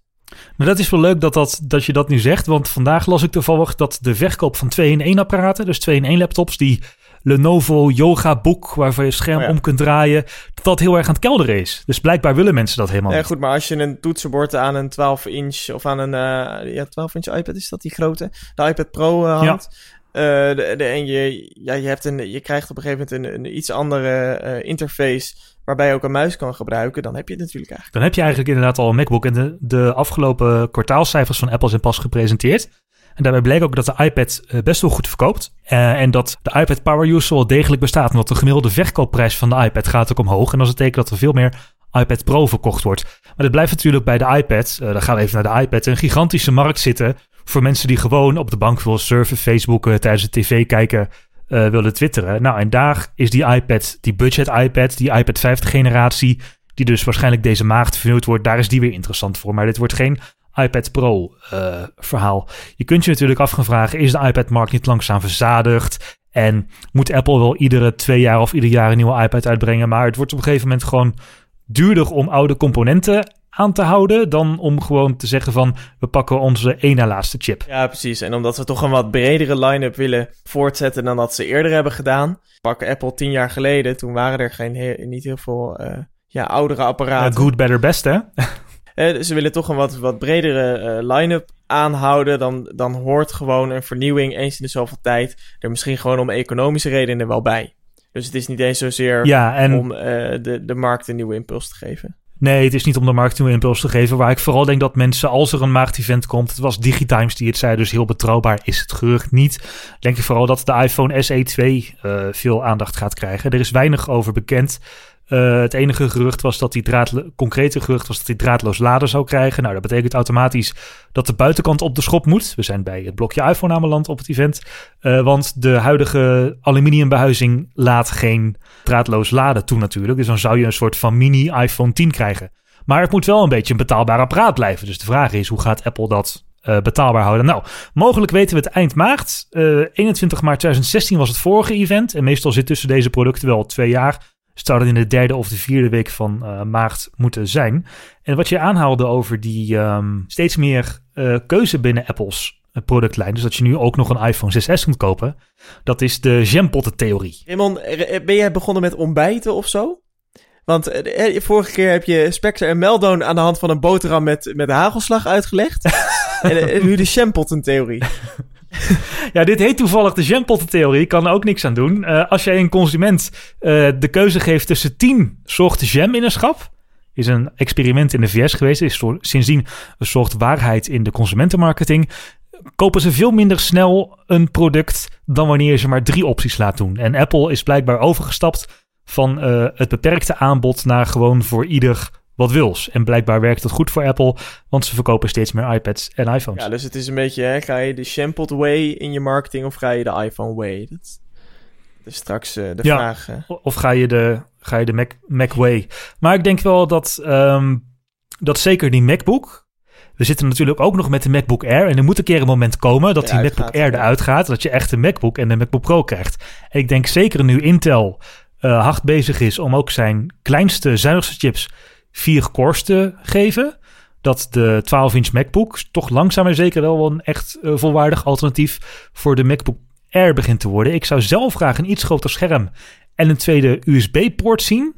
Maar dat is wel leuk dat, dat, dat je dat nu zegt, want vandaag las ik toevallig dat de verkoop van twee in één apparaten, dus twee in één laptops, die Lenovo Yoga Book, waarvan je scherm oh ja. om kunt draaien, dat dat heel erg aan het kelderen is. Dus blijkbaar willen mensen dat helemaal eh, niet. Goed, maar als je een toetsenbord aan een twaalf inch of aan een uh, ja, twaalf inch iPad, is dat die grote? De iPad Pro uh, hand. Ja. Uh, de, de, en je, ja, je, hebt een, je krijgt op een gegeven moment een, een iets andere uh, interface waarbij je ook een muis kan gebruiken, dan heb je het natuurlijk eigenlijk. Dan heb je eigenlijk inderdaad al een MacBook. En de, de afgelopen kwartaalcijfers van Apple zijn pas gepresenteerd. En daarbij bleek ook dat de iPad uh, best wel goed verkoopt. Uh, en dat de iPad Power User wel degelijk bestaat, omdat de gemiddelde verkoopprijs van de iPad gaat ook omhoog. En dat is het teken dat er veel meer iPad Pro verkocht wordt. Maar dat blijft natuurlijk bij de iPad, uh, dan gaan we even naar de iPad, een gigantische markt zitten voor mensen die gewoon op de bank willen surfen, Facebooken, tijdens de tv kijken, uh, willen twitteren. Nou, en daar is die iPad, die budget iPad, die iPad vijfde generatie, die dus waarschijnlijk deze maand vernieuwd wordt, daar is die weer interessant voor. Maar dit wordt geen iPad Pro uh, verhaal. Je kunt je natuurlijk af gaan vragen, is de iPad-markt niet langzaam verzadigd? En moet Apple wel iedere twee jaar of ieder jaar een nieuwe iPad uitbrengen? Maar het wordt op een gegeven moment gewoon duurder om oude componenten aan te houden dan om gewoon te zeggen van we pakken onze één na laatste chip. Ja, precies. En omdat we toch een wat bredere line-up willen voortzetten dan dat ze eerder hebben gedaan. Pak Apple tien jaar geleden, toen waren er geen he- niet heel veel uh, ja, oudere apparaten. Uh, good, better, best, hè? eh, ze willen toch een wat, wat bredere uh, line-up aanhouden. Dan, dan hoort gewoon een vernieuwing eens in de zoveel tijd er misschien gewoon om economische redenen wel bij. Dus het is niet eens zozeer ja, en om uh, de, de markt een nieuwe impuls te geven. Nee, het is niet om de markt een nieuwe impuls te geven. Waar ik vooral denk dat mensen, als er een maagd-event komt, het was DigiTimes die het zei, dus heel betrouwbaar is het gerucht niet. Denk ik vooral dat de iPhone S E twee uh, veel aandacht gaat krijgen. Er is weinig over bekend. Uh, het enige gerucht was dat die draadlo- concrete gerucht was dat hij draadloos laden zou krijgen. Nou, dat betekent automatisch dat de buitenkant op de schop moet. We zijn bij het blokje iPhone aanbeland op het event. Uh, want de huidige aluminiumbehuizing laat geen draadloos laden toe natuurlijk. Dus dan zou je een soort van mini iPhone tien krijgen. Maar het moet wel een beetje een betaalbaar apparaat blijven. Dus de vraag is, hoe gaat Apple dat Uh, betaalbaar houden? Nou, mogelijk weten we het eind maart. Uh, eenentwintig maart tweeduizend zestien was het vorige event. En meestal zit tussen deze producten wel twee jaar. Het zou dan in de derde of de vierde week van uh, maart moeten zijn. En wat je aanhaalde over die um, steeds meer uh, keuze binnen Apple's productlijn, dus dat je nu ook nog een iPhone zes S kunt kopen, dat is de jampottentheorie. Raymond, ben jij begonnen met ontbijten of zo? Want eh, vorige keer heb je Spectre en Meldon aan de hand van een boterham met, met hagelslag uitgelegd. en, en nu de jampottentheorie. Ja, dit heet toevallig de jampottentheorie. Ik kan er ook niks aan doen. Uh, als jij een consument uh, de keuze geeft tussen tien soorten jam in een schap, is een experiment in de V S geweest, is zo, sindsdien een soort waarheid in de consumentenmarketing, kopen ze veel minder snel een product dan wanneer je ze maar drie opties laat doen. En Apple is blijkbaar overgestapt van uh, het beperkte aanbod naar gewoon voor ieder wat wils. En blijkbaar werkt dat goed voor Apple, want ze verkopen steeds meer iPads en iPhones. Ja, dus het is een beetje, hè, ga je de Shampot way in je marketing of ga je de iPhone way? Dat is straks uh, de ja, vraag. Hè? Of ga je de, ga je de Mac, Mac way? Maar ik denk wel dat, um, dat zeker die MacBook, we zitten natuurlijk ook nog met de MacBook Air en er moet een keer een moment komen dat die, die MacBook Air eruit gaat, dat je echt de MacBook en de MacBook Pro krijgt. En ik denk zeker nu Intel uh, hard bezig is om ook zijn kleinste, zuinigste chips vier cores te geven, dat de twaalf inch MacBook toch langzaam en zeker wel een echt uh, volwaardig alternatief voor de MacBook Air begint te worden. Ik zou zelf graag een iets groter scherm en een tweede U S B-poort zien.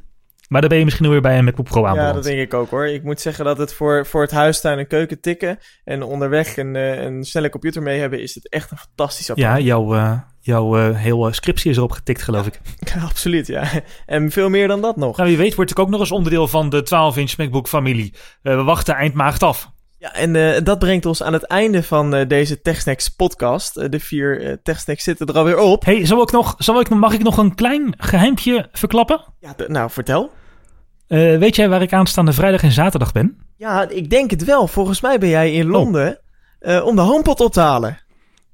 Maar dan ben je misschien alweer bij een MacBook Pro aanbeland. Ja, dat denk ik ook hoor. Ik moet zeggen dat het voor, voor het huis, tuin en keuken tikken en onderweg een, een snelle computer mee hebben, is het echt een fantastisch apparaat. Ja, jouw, uh, jouw uh, hele scriptie is erop getikt, geloof ik. Ja, absoluut, ja. En veel meer dan dat nog. Nou, wie weet wordt ik ook nog eens onderdeel van de twaalf-inch MacBook-familie. Uh, we wachten eind maart af. Ja, en uh, dat brengt ons aan het einde van uh, deze TechSnacks podcast. Uh, de vier uh, TechSnacks zitten er alweer op. Hey, zal ik nog, zal ik, mag ik nog een klein geheimpje verklappen? Ja, d- nou, vertel. Uh, weet jij waar ik aanstaande vrijdag en zaterdag ben? Ja, ik denk het wel. Volgens mij ben jij in Londen oh. uh, om de HomePod op te halen.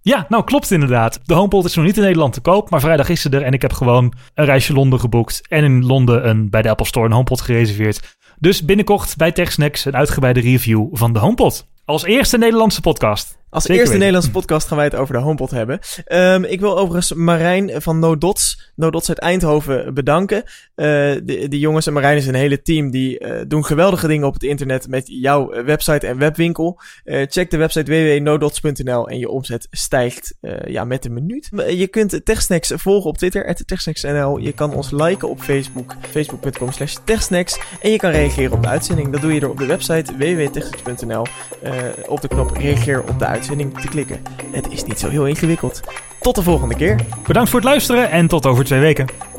Ja, nou klopt inderdaad. De HomePod is nog niet in Nederland te koop, maar vrijdag is ze er. En ik heb gewoon een reisje Londen geboekt. En in Londen een, bij de Apple Store een HomePod gereserveerd. Dus binnenkort bij TechSnacks een uitgebreide review van de HomePod. Als eerste Nederlandse podcast. Als Zeker eerste weten. Nederlandse podcast gaan wij het over de HomePod hebben. Um, ik wil overigens Marijn van No Dots, No Dots uit Eindhoven bedanken. Uh, de, die jongens en Marijn is een hele team. Die uh, doen geweldige dingen op het internet met jouw website en webwinkel. Uh, check de website w w w punt no dots punt n l en je omzet stijgt uh, ja, met een minuut. Je kunt TechSnacks volgen op Twitter, at TechSnacksNL. Je kan ons liken op Facebook, facebook.com slash TechSnacks. En je kan reageren op de uitzending. Dat doe je door op de website w w w punt techsnacks punt n l uh, op de knop reageer op de uitzending te klikken. Het is niet zo heel ingewikkeld. Tot de volgende keer. Bedankt voor het luisteren en tot over twee weken.